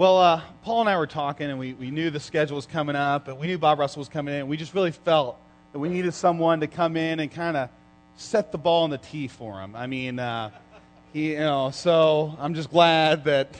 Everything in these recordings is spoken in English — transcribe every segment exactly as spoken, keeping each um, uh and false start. Well, uh, Paul and I were talking, and we, we knew the schedule was coming up, and we knew Bob Russell was coming in. We just really felt that we needed someone to come in and kind of set the ball on the tee for him. I mean, uh, he, you know, so I'm just glad that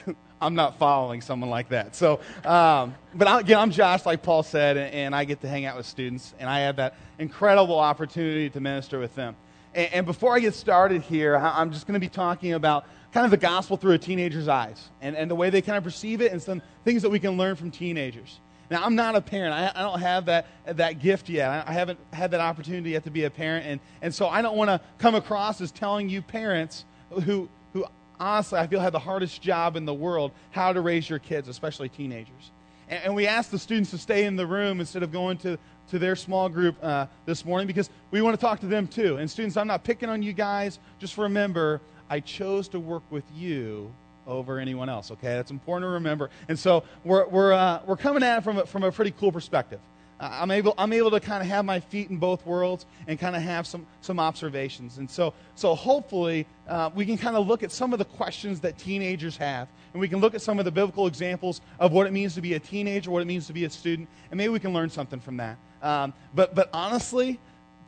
I'm not following someone like that. So, um, but I, again, I'm Josh, like Paul said, and, and I get to hang out with students, and I have that incredible opportunity to minister with them. And, and before I get started here, I, I'm just going to be talking about kind of the gospel through a teenager's eyes and, and the way they kind of perceive it and some things that we can learn from teenagers. Now, I'm not a parent. I, I don't have that that gift yet. I, I haven't had that opportunity yet to be a parent. And, and so I don't want to come across as telling you parents who, who honestly I feel have the hardest job in the world how to raise your kids, especially teenagers. And, and we asked the students to stay in the room instead of going to, to their small group uh, this morning because we want to talk to them too. And students, I'm not picking on you guys. Just remember, I chose to work with you over anyone else, okay? That's important to remember. And so we're we're uh, we're coming at it from a, from a pretty cool perspective. Uh, I'm able I'm able to kind of have my feet in both worlds and kind of have some some observations. And so so hopefully uh, we can kind of look at some of the questions that teenagers have, and we can look at some of the biblical examples of what it means to be a teenager, what it means to be a student, and maybe we can learn something from that. Um, but but honestly,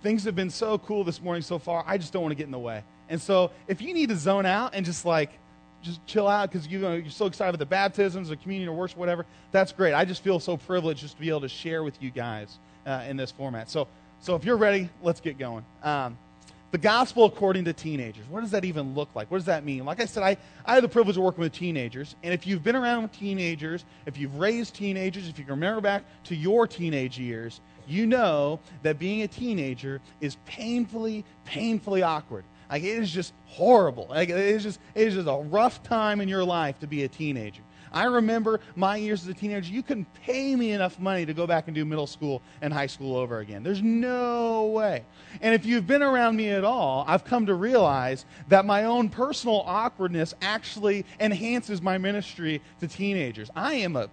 things have been so cool this morning so far. I just don't want to get in the way. And so if you need to zone out and just like, just chill out because you know, you're so excited about the baptisms or communion or worship, whatever, that's great. I just feel so privileged just to be able to share with you guys uh, in this format. So so if you're ready, let's get going. Um, the gospel according to teenagers. What does that even look like? What does that mean? Like I said, I, I had the privilege of working with teenagers. And if you've been around with teenagers, if you've raised teenagers, if you can remember back to your teenage years, you know that being a teenager is painfully, painfully awkward. Like, it is just horrible. Like, it is just it is just a rough time in your life to be a teenager. I remember my years as a teenager, you couldn't pay me enough money to go back and do middle school and high school over again. There's no way. And if you've been around me at all, I've come to realize that my own personal awkwardness actually enhances my ministry to teenagers. I am a,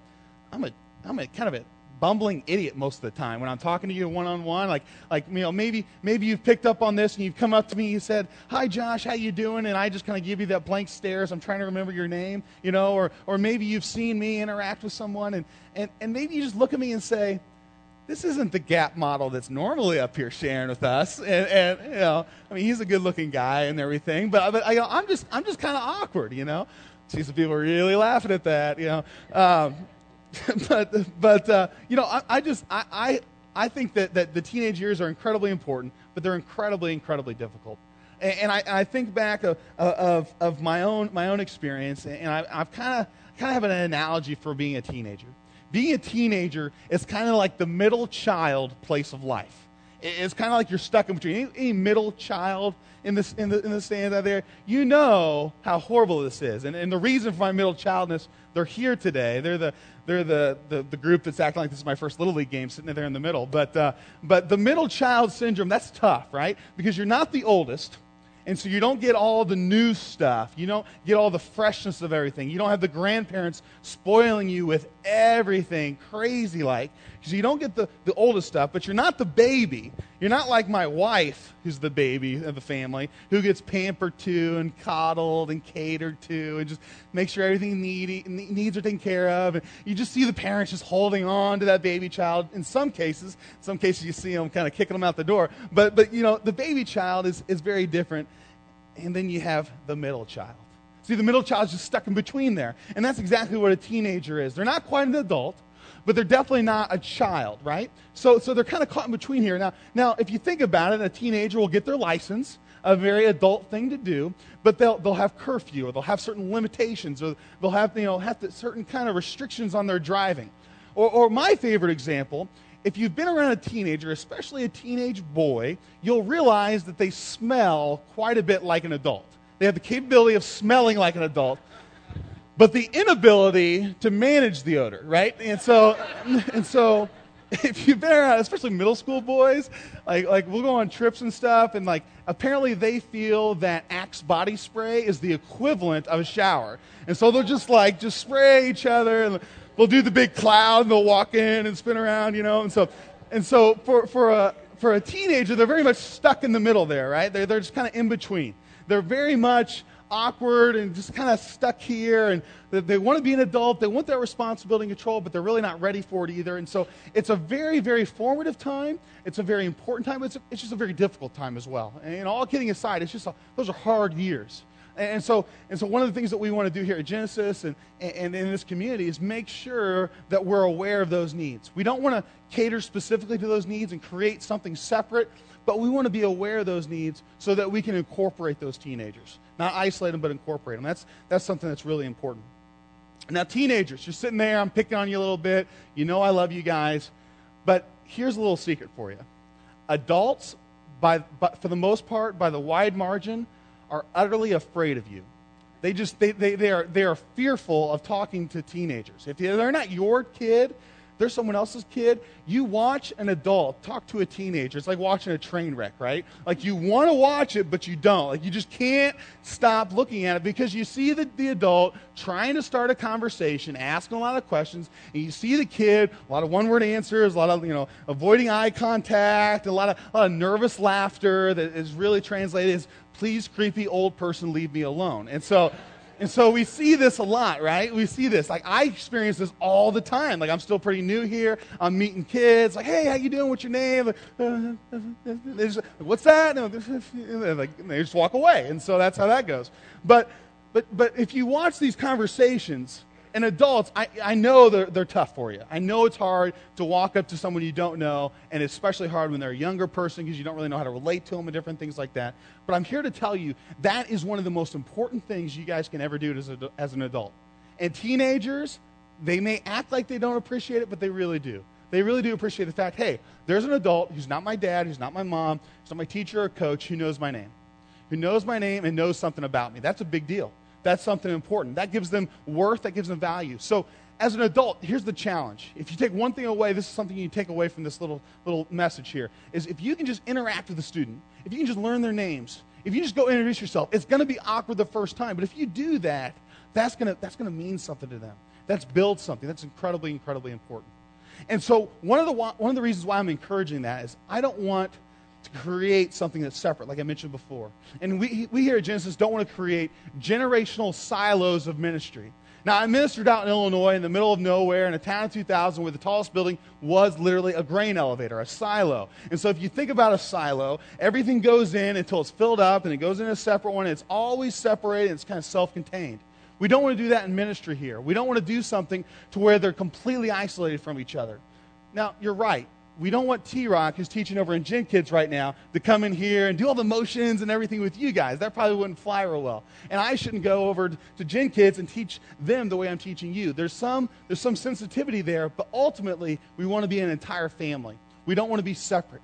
I'm a, I'm a kind of a, bumbling idiot most of the time when I'm talking to you one-on-one. Like, like you know, maybe maybe you've picked up on this and you've come up to me and you said, "Hi, Josh, how you doing?" And I just kind of give you that blank stare as I'm trying to remember your name, you know, or or maybe you've seen me interact with someone and, and, and maybe you just look at me and say, "This isn't the Gap model that's normally up here sharing with us," and, and you know, I mean, he's a good-looking guy and everything, but but I, you know, I'm just I'm just kind of awkward, you know. See some people really laughing at that, you know. Um, but, but uh, you know, I, I just, I, I, I think that, that the teenage years are incredibly important, but they're incredibly, incredibly difficult. And, and I, I think back of, of, of my own, my own experience, and I, I've kind of, kind of have an analogy for being a teenager. Being a teenager is kind of like the middle child place of life. It's kind of like you're stuck in between. Any, any middle child in this in the in the stands out there, you know how horrible this is. And and the reason for my middle childness, they're here today. They're the they're the the, the group that's acting like this is my first Little League game, sitting there in the middle. But uh, but the middle child syndrome, that's tough, right? Because you're not the oldest. And so you don't get all the new stuff. You don't get all the freshness of everything. You don't have the grandparents spoiling you with everything crazy-like. So you don't get the, the oldest stuff, but you're not the baby. You're not like my wife, who's the baby of the family, who gets pampered to and coddled and catered to and just makes sure everything needy, needs are taken care of. And you just see the parents just holding on to that baby child. In some cases, in some cases you see them kind of kicking them out the door. But, but you know, the baby child is, is very different. And then you have the middle child. See, the middle child is just stuck in between there. And that's exactly what a teenager is. They're not quite an adult, but they're definitely not a child, right? So so they're kind of caught in between here. Now, now, if you think about it, a teenager will get their license, a very adult thing to do, but they'll they'll have curfew, or they'll have certain limitations, or they'll have, you know, have to, certain kind of restrictions on their driving. Or, or my favorite example, if you've been around a teenager, especially a teenage boy, you'll realize that they smell quite a bit like an adult. They have the capability of smelling like an adult, but the inability to manage the odor, right? And so, and so, if you've been around, especially middle school boys, like like we'll go on trips and stuff, and like apparently they feel that Axe body spray is the equivalent of a shower, and so they'll just like just spray each other and they'll do the big cloud and they'll walk in and spin around, you know, and so and so for, for a for a teenager, they're very much stuck in the middle there, right? They're they're just kind of in between. They're very much awkward and just kind of stuck here, and they, they want to be an adult, they want that responsibility and control, but they're really not ready for it either. And so it's a very, very formative time. It's a very important time. It's, a, it's just a very difficult time as well. And you know, all kidding aside, it's just a, those are hard years. And so, and so one of the things that we want to do here at Genesis and, and in this community is make sure that we're aware of those needs. We don't want to cater specifically to those needs and create something separate, but we want to be aware of those needs so that we can incorporate those teenagers. Not isolate them, but incorporate them. That's, that's something that's really important. Now, teenagers, you're sitting there, I'm picking on you a little bit. You know I love you guys. But here's a little secret for you. Adults, by, by, for the most part, by the wide margin, are utterly afraid of you. They just they, they they are they are fearful of talking to teenagers. If they're not your kid, they're someone else's kid. You watch an adult talk to a teenager. It's like watching a train wreck, right? Like you want to watch it, but you don't. Like you just can't stop looking at it because you see the, the adult trying to start a conversation, asking a lot of questions, and you see the kid, a lot of one-word answers, a lot of, you know, avoiding eye contact, a lot of, a lot of nervous laughter that is really translated as, please, creepy old person, leave me alone. And so and so we see this a lot, right? We see this. Like, I experience this all the time. Like, I'm still pretty new here. I'm meeting kids. Like, hey, how you doing? What's your name? Like, uh, uh, uh, just, like, what's that? And like, and they just walk away. And so that's how that goes. But but but if you watch these conversations, and adults, I, I know they're, they're tough for you. I know it's hard to walk up to someone you don't know, and it's especially hard when they're a younger person because you don't really know how to relate to them and different things like that. But I'm here to tell you that is one of the most important things you guys can ever do as, a, as an adult. And teenagers, they may act like they don't appreciate it, but they really do. They really do appreciate the fact, hey, there's an adult who's not my dad, who's not my mom, who's not my teacher or coach, who knows my name, who knows my name and knows something about me. That's a big deal. That's something important. That gives them worth. That gives them value. So as an adult, here's the challenge. If you take one thing away, this is something you take away from this little little message here, is if you can just interact with the student, if you can just learn their names, if you just go introduce yourself, it's going to be awkward the first time. But if you do that, that's going to that's going to mean something to them. That's build something. That's incredibly, incredibly important. And so one of the one of the reasons why I'm encouraging that is I don't want to create something that's separate, like I mentioned before. And we we here at Genesis don't want to create generational silos of ministry. Now, I ministered out in Illinois in the middle of nowhere in a town of two thousand where the tallest building was literally a grain elevator, a silo. And so if you think about a silo, everything goes in until it's filled up, and it goes in a separate one, and it's always separated, and it's kind of self-contained. We don't want to do that in ministry here. We don't want to do something to where they're completely isolated from each other. Now, you're right. We don't want T-Rock, who's teaching over in Gen Kids right now, to come in here and do all the motions and everything with you guys. That probably wouldn't fly real well. And I shouldn't go over to Gen Kids and teach them the way I'm teaching you. There's some, there's some sensitivity there, but ultimately, we want to be an entire family. We don't want to be separate.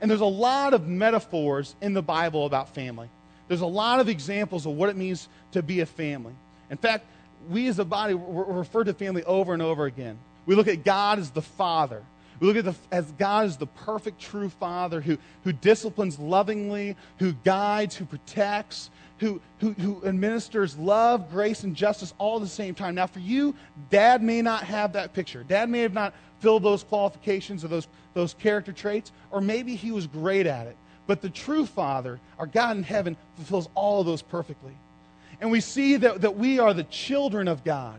And there's a lot of metaphors in the Bible about family. There's a lot of examples of what it means to be a family. In fact, we as a body, we're referred to family over and over again. We look at God as the Father. We look at the, as God is the perfect, true Father who, who disciplines lovingly, who guides, who protects, who, who, who administers love, grace, and justice all at the same time. Now, for you, Dad may not have that picture. Dad may have not filled those qualifications or those, those character traits, or maybe he was great at it. But the true Father, our God in heaven, fulfills all of those perfectly. And we see that, that we are the children of God,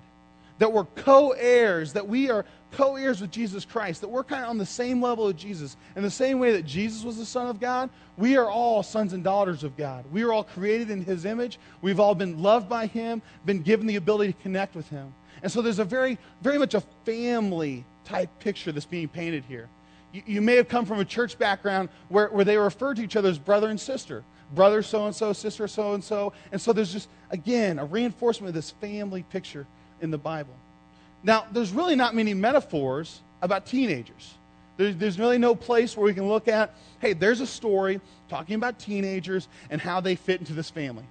that we're co-heirs, that we are co-heirs with Jesus Christ, that we're kind of on the same level as Jesus. In the same way that Jesus was the Son of God, we are all sons and daughters of God. We are all created in His image. We've all been loved by Him, been given the ability to connect with Him. And so there's a very, very much a family-type picture that's being painted here. You, you may have come from a church background where, where they refer to each other as brother and sister, brother so-and-so, sister so-and-so. And so there's just, again, a reinforcement of this family picture in the Bible. Now, there's really not many metaphors about teenagers. There's, there's really no place where we can look at, hey, there's a story talking about teenagers and how they fit into this family.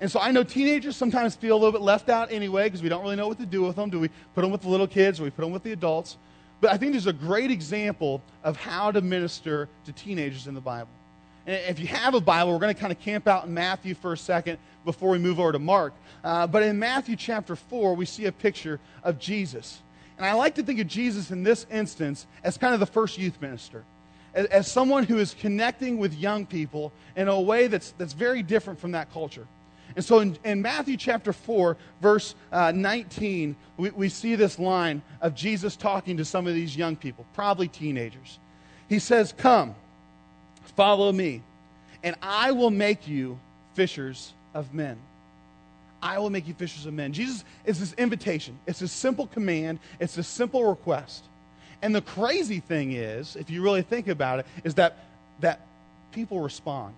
And so I know teenagers sometimes feel a little bit left out anyway because we don't really know what to do with them. Do we put them with the little kids? Do we put them with the adults? But I think there's a great example of how to minister to teenagers in the Bible. And if you have a Bible, we're going to kind of camp out in Matthew for a second before we move over to Mark. Uh, but in Matthew chapter four, we see a picture of Jesus. And I like to think of Jesus in this instance as kind of the first youth minister, as, as someone who is connecting with young people in a way that's, that's very different from that culture. And so in, in Matthew chapter four, verse uh, nineteen, we, we see this line of Jesus talking to some of these young people, probably teenagers. He says, "Come, follow me, and I will make you fishers of men. I will make you fishers of men." Jesus is this invitation. It's this simple command. It's this simple request. And the crazy thing is, if you really think about it, is that, that people respond.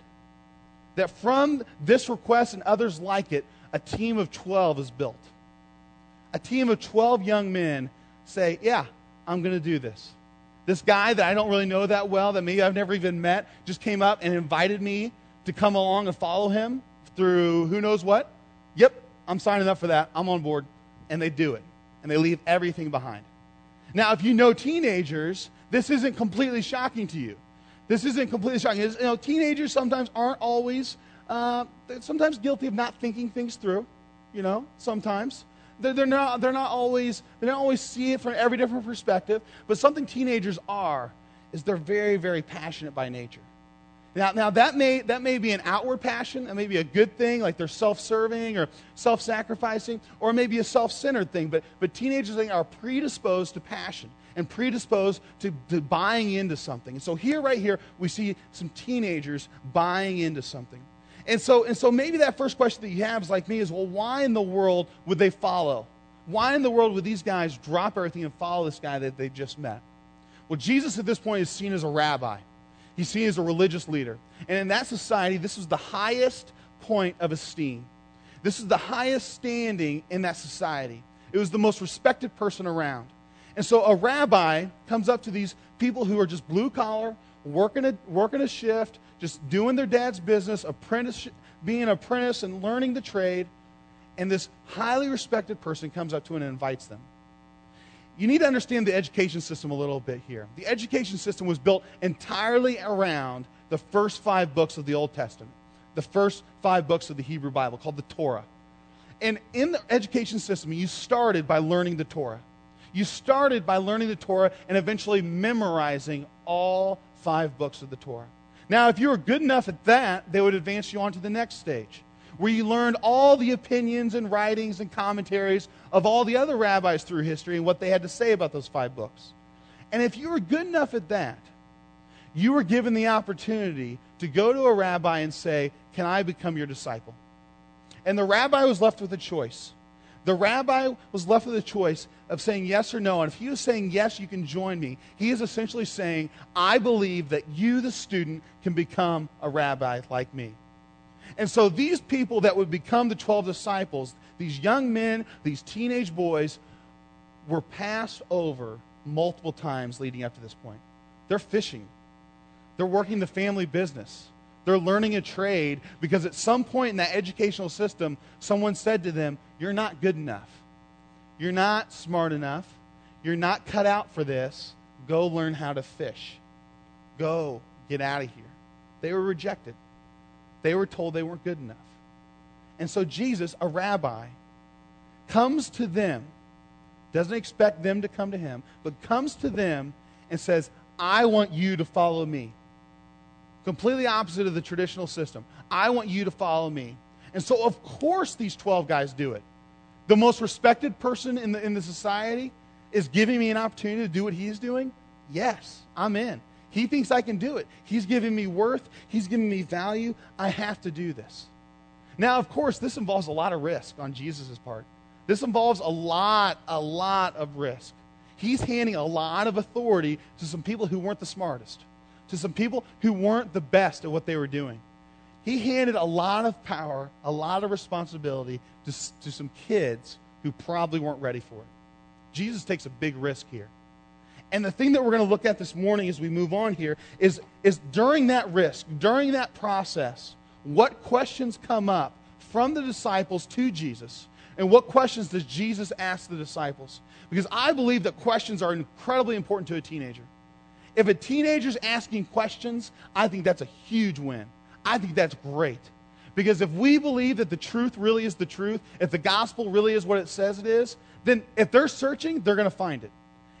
That from this request and others like it, a team of twelve is built. A team of twelve young men say, yeah, I'm going to do this. This guy that I don't really know that well, that maybe I've never even met, just came up and invited me to come along and follow him through who knows what. Yep, I'm signing up for that. I'm on board. And they do it. And they leave everything behind. Now, if you know teenagers, this isn't completely shocking to you. This isn't completely shocking. You know, teenagers sometimes aren't always, uh, they're sometimes guilty of not thinking things through, you know, sometimes. They're, they're not, they're not always, they don't always see it from every different perspective. But something teenagers are is they're very, very passionate by nature. Now, now that may that may be an outward passion. That may be a good thing, like they're self-serving or self-sacrificing, or maybe a self-centered thing. But but teenagers, I think, are predisposed to passion and predisposed to, to buying into something. And so here, right here, we see some teenagers buying into something. And so and so maybe that first question that you have is like me is, well, why in the world would they follow? Why in the world would these guys drop everything and follow this guy that they just met? Well, Jesus at this point is seen as a rabbi. He's seen as a religious leader. And in that society, this was the highest point of esteem. This is the highest standing in that society. It was the most respected person around. And so a rabbi comes up to these people who are just blue collar, working a, working a shift, just doing their dad's business, apprentice, being an apprentice and learning the trade. And this highly respected person comes up to him and invites them. You need to understand the education system a little bit here. The education system was built entirely around the first five books of the Old Testament, the first five books of the Hebrew Bible called the Torah. And in the education system, you started by learning the Torah. You started by learning the Torah and eventually memorizing all five books of the Torah. Now, if you were good enough at that, they would advance you on to the next stage, where you learned all the opinions and writings and commentaries of all the other rabbis through history and what they had to say about those five books. And if you were good enough at that, you were given the opportunity to go to a rabbi and say, can I become your disciple? And the rabbi was left with a choice. The rabbi was left with a choice of saying yes or no. And if he was saying, yes, you can join me, he is essentially saying, I believe that you, the student, can become a rabbi like me. And so these people that would become the twelve disciples, these young men, these teenage boys, were passed over multiple times leading up to this point. They're fishing. They're working the family business. They're learning a trade because at some point in that educational system, someone said to them, you're not good enough. You're not smart enough. You're not cut out for this. Go learn how to fish. Go get out of here. They were rejected. They were told they weren't good enough. And so Jesus, a rabbi, comes to them, doesn't expect them to come to him, but comes to them and says, I want you to follow me. Completely opposite of the traditional system. I want you to follow me. And so, of course, these twelve guys do it. The most respected person in the, in the society is giving me an opportunity to do what he's doing? Yes, I'm in. He thinks I can do it. He's giving me worth. He's giving me value. I have to do this. Now, of course, this involves a lot of risk on Jesus' part. This involves a lot, a lot of risk. He's handing a lot of authority to some people who weren't the smartest, to some people who weren't the best at what they were doing. He handed a lot of power, a lot of responsibility to, to some kids who probably weren't ready for it. Jesus takes a big risk here. And the thing that we're going to look at this morning as we move on here is, is during that risk, during that process, what questions come up from the disciples to Jesus? And what questions does Jesus ask the disciples? Because I believe that questions are incredibly important to a teenager. If a teenager's asking questions, I think that's a huge win. I think that's great. Because if we believe that the truth really is the truth, if the gospel really is what it says it is, then if they're searching, they're going to find it.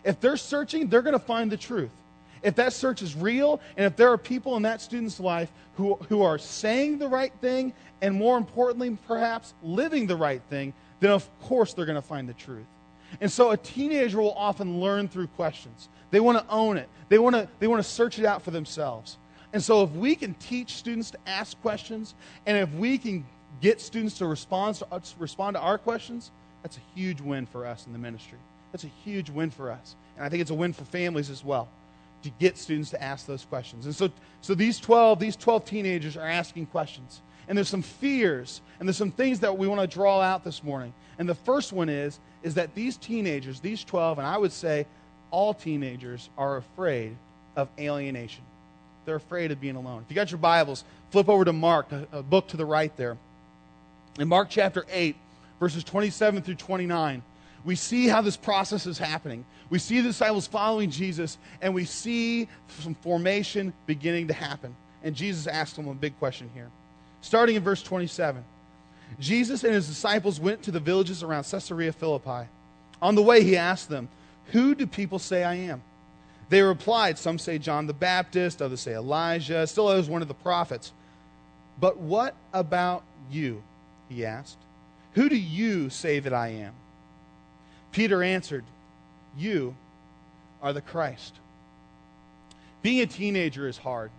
If they're searching, they're going to find the truth. if that search is real, and if there are people in that student's life who, who are saying the right thing, and more importantly, perhaps living the right thing, then of course they're going to find the truth. And so a teenager will often learn through questions. They want to own it. They want to, they want to search it out for themselves. And so if we can teach students to ask questions, and if we can get students to respond to, to respond to our questions, that's a huge win for us in the ministry. That's a huge win for us. And I think it's a win for families as well, to get students to ask those questions. And so so these twelve, these twelve teenagers are asking questions. And there's some fears, and there's some things that we want to draw out this morning. And the first one is, is that these teenagers, these twelve, and I would say all teenagers, are afraid of alienation. They're afraid of being alone. If you got your Bibles, flip over to Mark, a, a book to the right there. In Mark chapter eight, verses twenty-seven through twenty-nine, we see how this process is happening. We see the disciples following Jesus, and we see some formation beginning to happen. And Jesus asked them a big question here. Starting in verse twenty-seven, Jesus and his disciples went to the villages around Caesarea Philippi. On the way, he asked them, "Who do people say I am?" They replied, "Some say John the Baptist, others say Elijah, still others one of the prophets." "But what about you?" he asked. "Who do you say that I am?" Peter answered, "You are the Christ." Being a teenager is hard.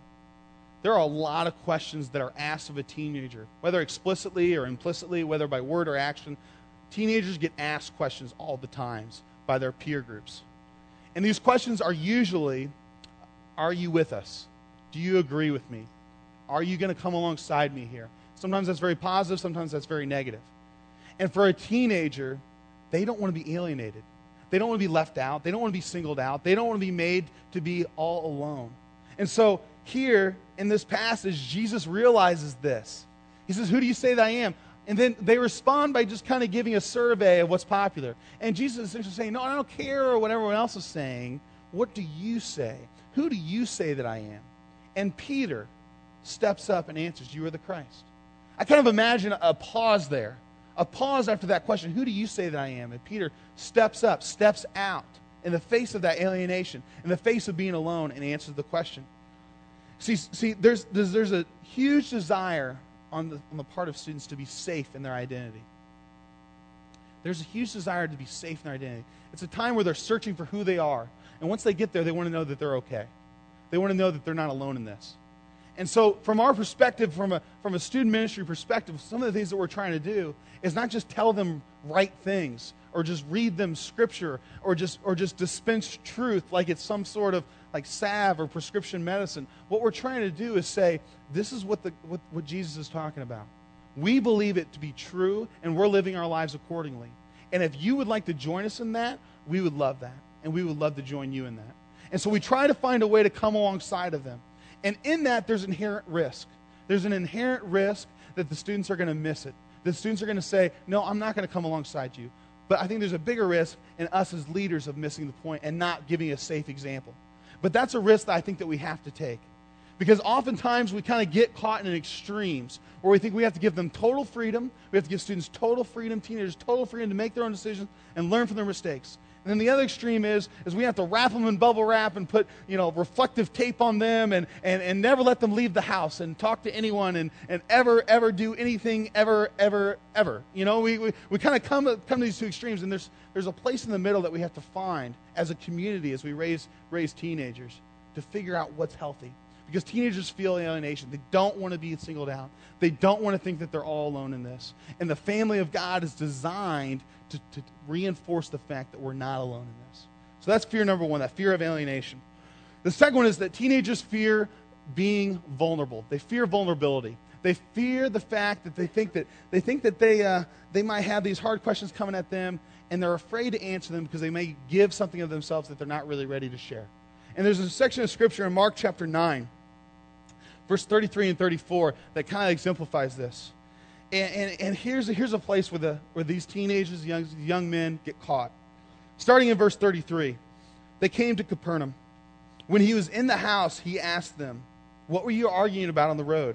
There are a lot of questions that are asked of a teenager, whether explicitly or implicitly, whether by word or action. Teenagers get asked questions all the times by their peer groups. And these questions are usually, are you with us? Do you agree with me? Are you going to come alongside me here? Sometimes that's very positive, sometimes that's very negative. And for a teenager, they don't want to be alienated. They don't want to be left out. They don't want to be singled out. They don't want to be made to be all alone. And so here in this passage, Jesus realizes this. He says, "Who do you say that I am?" And then they respond by just kind of giving a survey of what's popular. And Jesus is essentially saying, no, I don't care what everyone else is saying. What do you say? Who do you say that I am? And Peter steps up and answers, "You are the Christ." I kind of imagine a pause there, a pause after that question, "Who do you say that I am?" And Peter steps up, steps out in the face of that alienation, in the face of being alone, and answers the question. See, see, there's there's, there's a huge desire on the, on the part of students to be safe in their identity. There's a huge desire to be safe in their identity. It's a time where they're searching for who they are. And once they get there, they want to know that they're okay. They want to know that they're not alone in this. And so from our perspective, from a, from a student ministry perspective, some of the things that we're trying to do is not just tell them right things, or just read them scripture, or just or just dispense truth like it's some sort of like salve or prescription medicine. What we're trying to do is say, this is what the what, what Jesus is talking about. We believe it to be true, and we're living our lives accordingly. And if you would like to join us in that, we would love that, and we would love to join you in that. And so we try to find a way to come alongside of them. And in that, there's inherent risk. There's an inherent risk that the students are going to miss it. The students are going to say, no, I'm not going to come alongside you. But I think there's a bigger risk in us as leaders of missing the point and not giving a safe example. But that's a risk that I think that we have to take. Because oftentimes we kind of get caught in extremes where we think we have to give them total freedom. We have to give students total freedom, teenagers total freedom to make their own decisions and learn from their mistakes. And then the other extreme is, is we have to wrap them in bubble wrap and put, you know, reflective tape on them and, and, and never let them leave the house and talk to anyone and, and ever, ever do anything ever, ever, ever. You know, we, we, we kind of come, come to these two extremes, and there's there's a place in the middle that we have to find as a community as we raise, raise teenagers to figure out what's healthy. Because teenagers feel alienation. They don't want to be singled out. They don't want to think that they're all alone in this. And the family of God is designed to, to reinforce the fact that we're not alone in this. So that's fear number one, that fear of alienation. The second one is that teenagers fear being vulnerable. They fear vulnerability. They fear the fact that they think that they, think that they, uh, they might have these hard questions coming at them, and they're afraid to answer them because they may give something of themselves that they're not really ready to share. And there's a section of Scripture in Mark chapter nine, verse thirty-three and thirty-four, that kind of exemplifies this. And, and, and here's, here's a place where, the, where these teenagers, young, young men, get caught. Starting in verse thirty-three, they came to Capernaum. When he was in the house, he asked them, "What were you arguing about on the road?"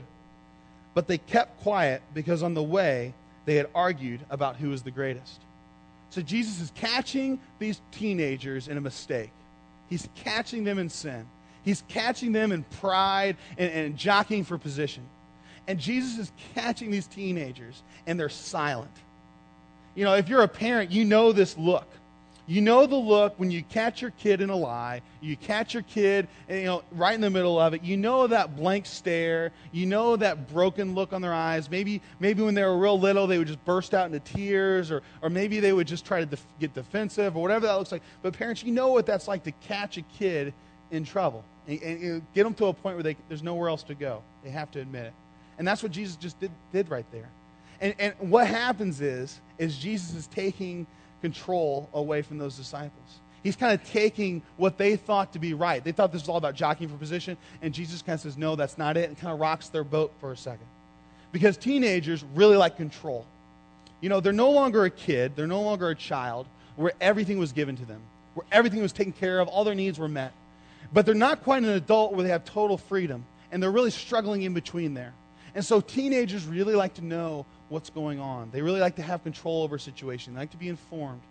But they kept quiet because on the way they had argued about who was the greatest. So Jesus is catching these teenagers in a mistake. He's catching them in sin. He's catching them in pride and, and jockeying for position. And Jesus is catching these teenagers, and they're silent. You know, if you're a parent, you know this look. You know the look when you catch your kid in a lie, you catch your kid, you know, right in the middle of it. You know that blank stare. You know that broken look on their eyes. Maybe maybe when they were real little, they would just burst out into tears, or or maybe they would just try to def- get defensive or whatever that looks like. But parents, you know what that's like to catch a kid in trouble and, and, and get them to a point where they, there's nowhere else to go. They have to admit it. And that's what Jesus just did, did right there. And, and what happens is, is Jesus is taking control away from those disciples. He's kind of taking what they thought to be right. They thought this was all about jockeying for position, and Jesus kind of says, no, that's not it, and kind of rocks their boat for a second. Because teenagers really like control. You know, they're no longer a kid, they're no longer a child, where everything was given to them, where everything was taken care of, all their needs were met. But they're not quite an adult where they have total freedom, and they're really struggling in between there. And so teenagers really like to know what's going on. They really like to have control over a situation. They like to be informed.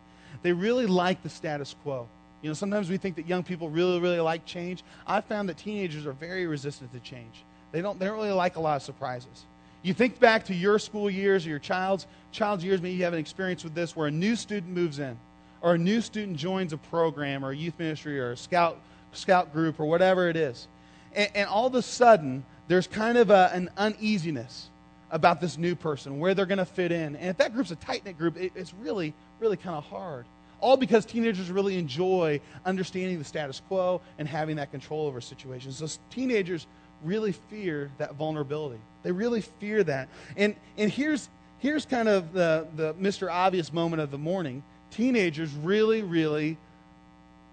They really like the status quo. You know, sometimes we think that young people really, really like change. I've found that teenagers are very resistant to change. They don't, they don't really like a lot of surprises. You think back to your school years or your child's, child's years, maybe you have an experience with this where a new student moves in or a new student joins a program or a youth ministry or a scout, scout group or whatever it is. And, and all of a sudden, there's kind of a, an uneasiness about this new person, where they're going to fit in. And if that group's a tight-knit group, it, it's really, really kind of hard. All because teenagers really enjoy understanding the status quo and having that control over situations. So teenagers really fear that vulnerability. They really fear that. And and here's here's kind of the, the Mister Obvious moment of the morning. Teenagers really, really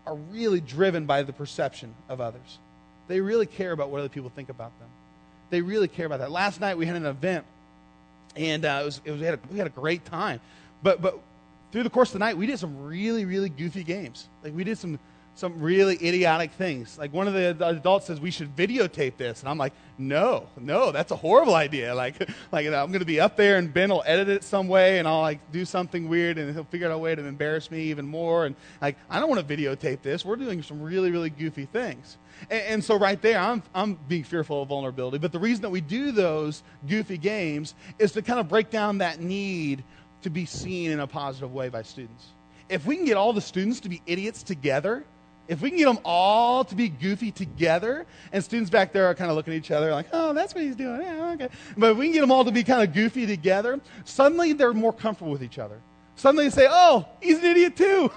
are really driven by the perception of others. They really care about what other people think about them. They really care about that. Last night we had an event, and uh, it was, it was, we, had a, we had a great time. But but through the course of the night, we did some really, really goofy games. Like we did some some really idiotic things. Like one of the, the adults says we should videotape this, and I'm like, no, no, that's a horrible idea. Like like you know, I'm going to be up there, and Ben will edit it some way, and I'll like do something weird, and he'll figure out a way to embarrass me even more. And like I don't want to videotape this. We're doing some really, really goofy things. And so right there, I'm I'm being fearful of vulnerability. But the reason that we do those goofy games is to kind of break down that need to be seen in a positive way by students. If we can get all the students to be idiots together, if we can get them all to be goofy together, and students back there are kind of looking at each other like, oh, that's what he's doing, yeah, okay. But if we can get them all to be kind of goofy together, suddenly they're more comfortable with each other. Suddenly you say, oh, he's an idiot too.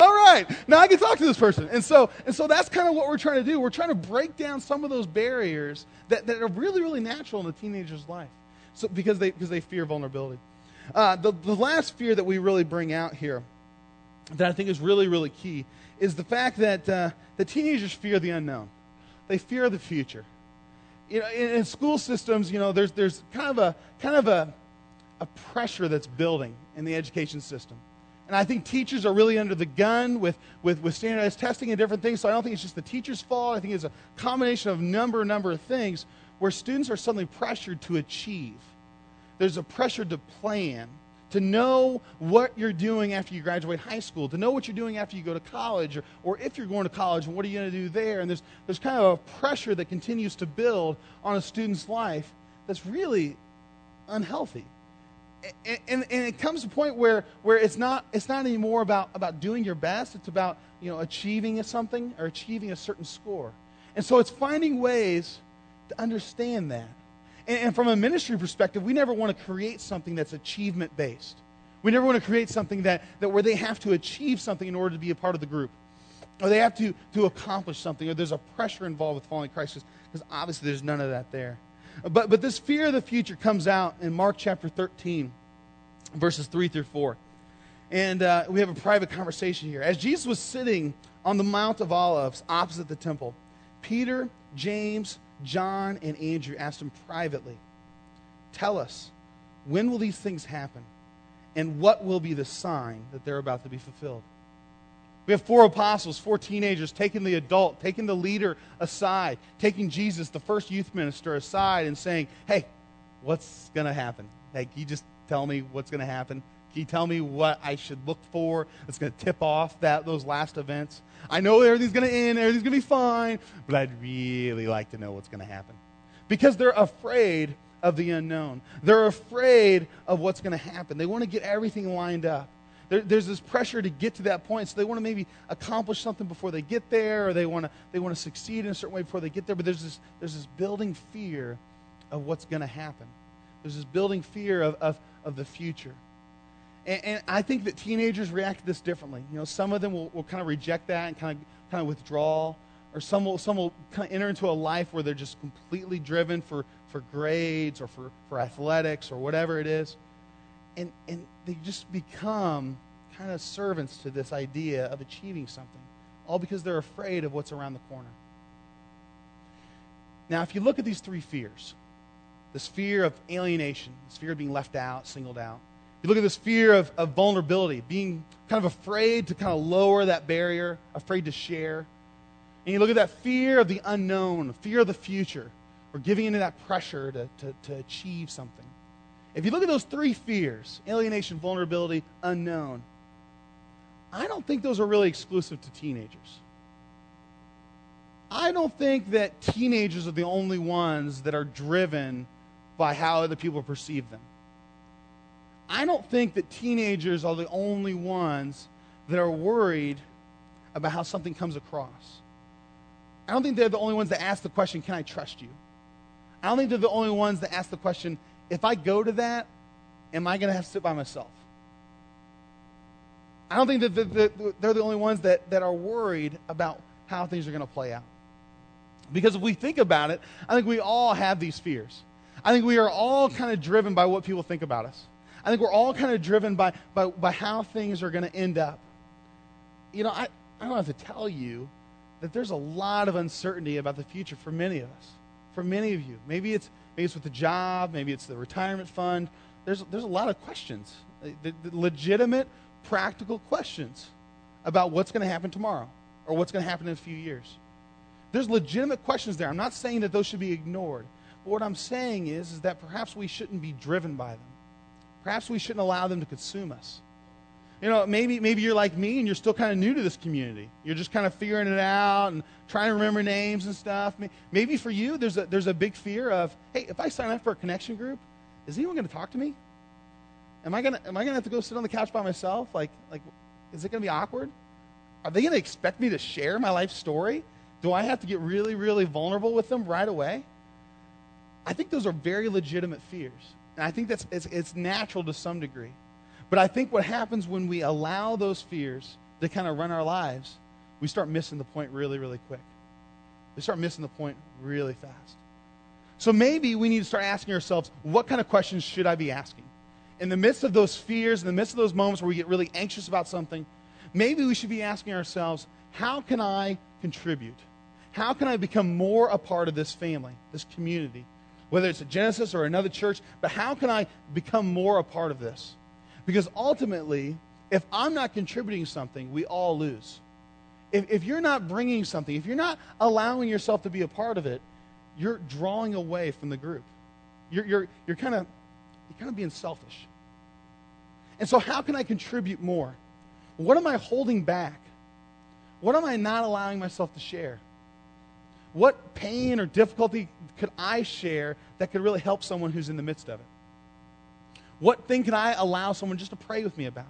All right, now I can talk to this person. And so and so that's kind of what we're trying to do. We're trying to break down some of those barriers that, that are really, really natural in a teenager's life so because they because they fear vulnerability. Uh, the, the last fear that we really bring out here that I think is really, really key is the fact that uh, the teenagers fear the unknown. They fear the future. You know, in, in school systems, you know, there's there's kind of a kind of a a pressure that's building in the education system. And I think teachers are really under the gun with, with, with standardized testing and different things, so I don't think it's just the teacher's fault. I think it's a combination of number, number of things where students are suddenly pressured to achieve. There's a pressure to plan, to know what you're doing after you graduate high school, to know what you're doing after you go to college, or, or if you're going to college, and what are you going to do there? And there's, there's kind of a pressure that continues to build on a student's life that's really unhealthy. And, and, and it comes to a point where, where it's not it's not anymore about, about doing your best. It's about, you know, achieving something or achieving a certain score. And so it's finding ways to understand that. And, and from a ministry perspective, we never want to create something that's achievement-based. We never want to create something that, that where they have to achieve something in order to be a part of the group. Or they have to, to accomplish something. Or there's a pressure involved with following Christ because obviously there's none of that there. But but this fear of the future comes out in Mark chapter thirteen, verses three through four. And uh, we have a private conversation here. As Jesus was sitting on the Mount of Olives opposite the temple, Peter, James, John, and Andrew asked him privately, "Tell us, when will these things happen? And what will be the sign that they're about to be fulfilled?" We have four apostles, four teenagers, taking the adult, taking the leader aside, taking Jesus, the first youth minister, aside and saying, hey, what's going to happen? Like, you just tell me what's going to happen. Can you tell me what I should look for that's going to tip off that those last events? I know everything's going to end, everything's going to be fine, but I'd really like to know what's going to happen. Because they're afraid of the unknown. They're afraid of what's going to happen. They want to get everything lined up. There, there's this pressure to get to that point, so they want to maybe accomplish something before they get there, or they want to they want to succeed in a certain way before they get there, but there's this, there's this building fear of what's going to happen. There's this building fear of, of, of the future. And, and I think that teenagers react to this differently. You know, some of them will, will kind of reject that and kind of kind of withdraw, or some will some will kind of enter into a life where they're just completely driven for, for grades or for, for athletics or whatever it is. And and they just become kind of servants to this idea of achieving something, all because they're afraid of what's around the corner. Now, if you look at these three fears, this fear of alienation, this fear of being left out, singled out, you look at this fear of, of vulnerability, being kind of afraid to kind of lower that barrier, afraid to share. And you look at that fear of the unknown, fear of the future, or giving into that pressure to, to, to achieve something. If you look at those three fears, alienation, vulnerability, unknown, I don't think those are really exclusive to teenagers. I don't think that teenagers are the only ones that are driven by how other people perceive them. I don't think that teenagers are the only ones that are worried about how something comes across. I don't think they're the only ones that ask the question, can I trust you? I don't think they're the only ones that ask the question, if I go to that, am I going to have to sit by myself? I don't think that they're the only ones that, that are worried about how things are going to play out. Because if we think about it, I think we all have these fears. I think we are all kind of driven by what people think about us. I think we're all kind of driven by, by, by how things are going to end up. You know, I, I don't have to tell you that there's a lot of uncertainty about the future for many of us, for many of you. Maybe it's maybe it's with the job, maybe it's the retirement fund. There's, there's a lot of questions, the, the legitimate, practical questions about what's going to happen tomorrow or what's going to happen in a few years. There's legitimate questions there. I'm not saying that those should be ignored. But what I'm saying is, is that perhaps we shouldn't be driven by them. Perhaps we shouldn't allow them to consume us. You know, maybe maybe you're like me and you're still kind of new to this community. You're just kind of figuring it out and trying to remember names and stuff. Maybe for you, there's a, there's a big fear of, hey, if I sign up for a connection group, is anyone going to talk to me? Am I gonna am I gonna have to go sit on the couch by myself? Like like, is it going to be awkward? Are they going to expect me to share my life story? Do I have to get really really vulnerable with them right away? I think those are very legitimate fears. And I think that's it's, it's natural to some degree. But I think what happens when we allow those fears to kind of run our lives, we start missing the point really, really quick. We start missing the point really fast. So maybe we need to start asking ourselves, what kind of questions should I be asking? In the midst of those fears, in the midst of those moments where we get really anxious about something, maybe we should be asking ourselves, how can I contribute? How can I become more a part of this family, this community? Whether it's a Genesis or another church, but how can I become more a part of this? Because ultimately, if I'm not contributing something, we all lose. If, if you're not bringing something, if you're not allowing yourself to be a part of it, you're drawing away from the group. You're, you're, you're kind of you're kind of being selfish. And so how can I contribute more? What am I holding back? What am I not allowing myself to share? What pain or difficulty could I share that could really help someone who's in the midst of it? What thing can I allow someone just to pray with me about?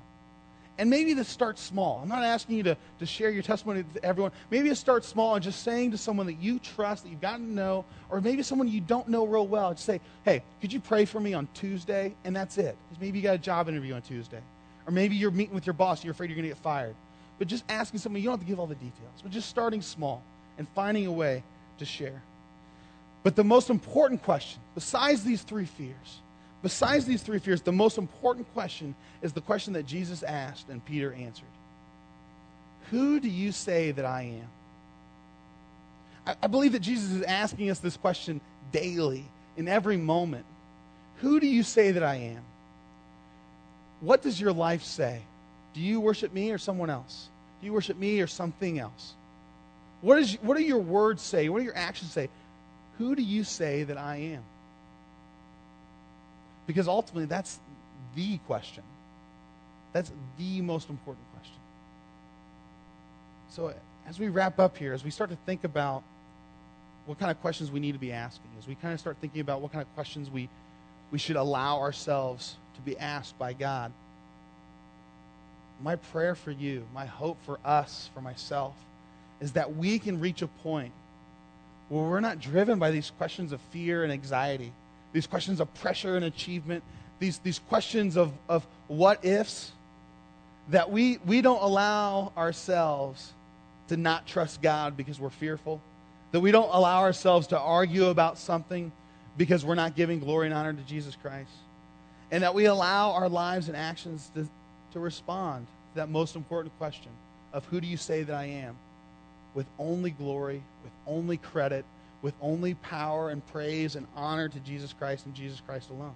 And maybe this starts small. I'm not asking you to, to share your testimony with everyone. Maybe it starts small and just saying to someone that you trust, that you've gotten to know, or maybe someone you don't know real well, just say, hey, could you pray for me on Tuesday? And that's it. Because maybe you got a job interview on Tuesday. Or maybe you're meeting with your boss and you're afraid you're going to get fired. But just asking someone, you don't have to give all the details, but just starting small and finding a way to share. But the most important question, besides these three fears, besides these three fears, the most important question is the question that Jesus asked and Peter answered. Who do you say that I am? I, I believe that Jesus is asking us this question daily, in every moment. Who do you say that I am? What does your life say? Do you worship me or someone else? Do you worship me or something else? What, is, what do your words say? What do your actions say? Who do you say that I am? Because ultimately, that's the question. That's the most important question. So as we wrap up here, as we start to think about what kind of questions we need to be asking, as we kind of start thinking about what kind of questions we, we should allow ourselves to be asked by God, my prayer for you, my hope for us, for myself, is that we can reach a point where we're not driven by these questions of fear and anxiety, these questions of pressure and achievement, these, these questions of, of what ifs, that we, we don't allow ourselves to not trust God because we're fearful, that we don't allow ourselves to argue about something because we're not giving glory and honor to Jesus Christ, and that we allow our lives and actions to, to respond to that most important question of who do you say that I am, with only glory, with only credit, with only power and praise and honor to Jesus Christ and Jesus Christ alone.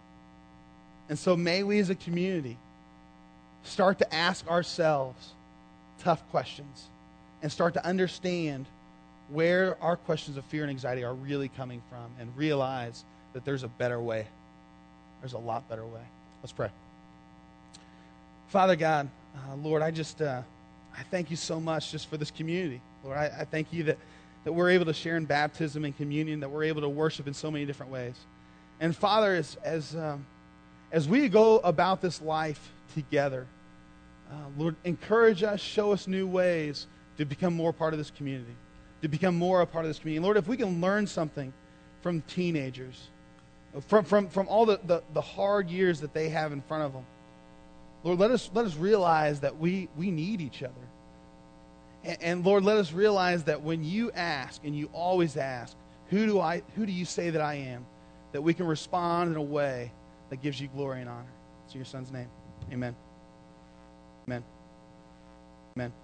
And so may we as a community start to ask ourselves tough questions and start to understand where our questions of fear and anxiety are really coming from and realize that there's a better way. There's a lot better way. Let's pray. Father God, uh, Lord, I just uh, I thank you so much just for this community. Lord, I, I thank you that, that we're able to share in baptism and communion, that we're able to worship in so many different ways. And Father, as as, um, as we go about this life together, uh, Lord, encourage us, show us new ways to become more part of this community, to become more a part of this community. Lord, if we can learn something from teenagers, from from, from all the, the, the hard years that they have in front of them, Lord, let us let us realize that we, we need each other. And Lord, let us realize that when you ask, and you always ask, who do I, who do you say that I am, that we can respond in a way that gives you glory and honor. It's in your Son's name. Amen. Amen. Amen.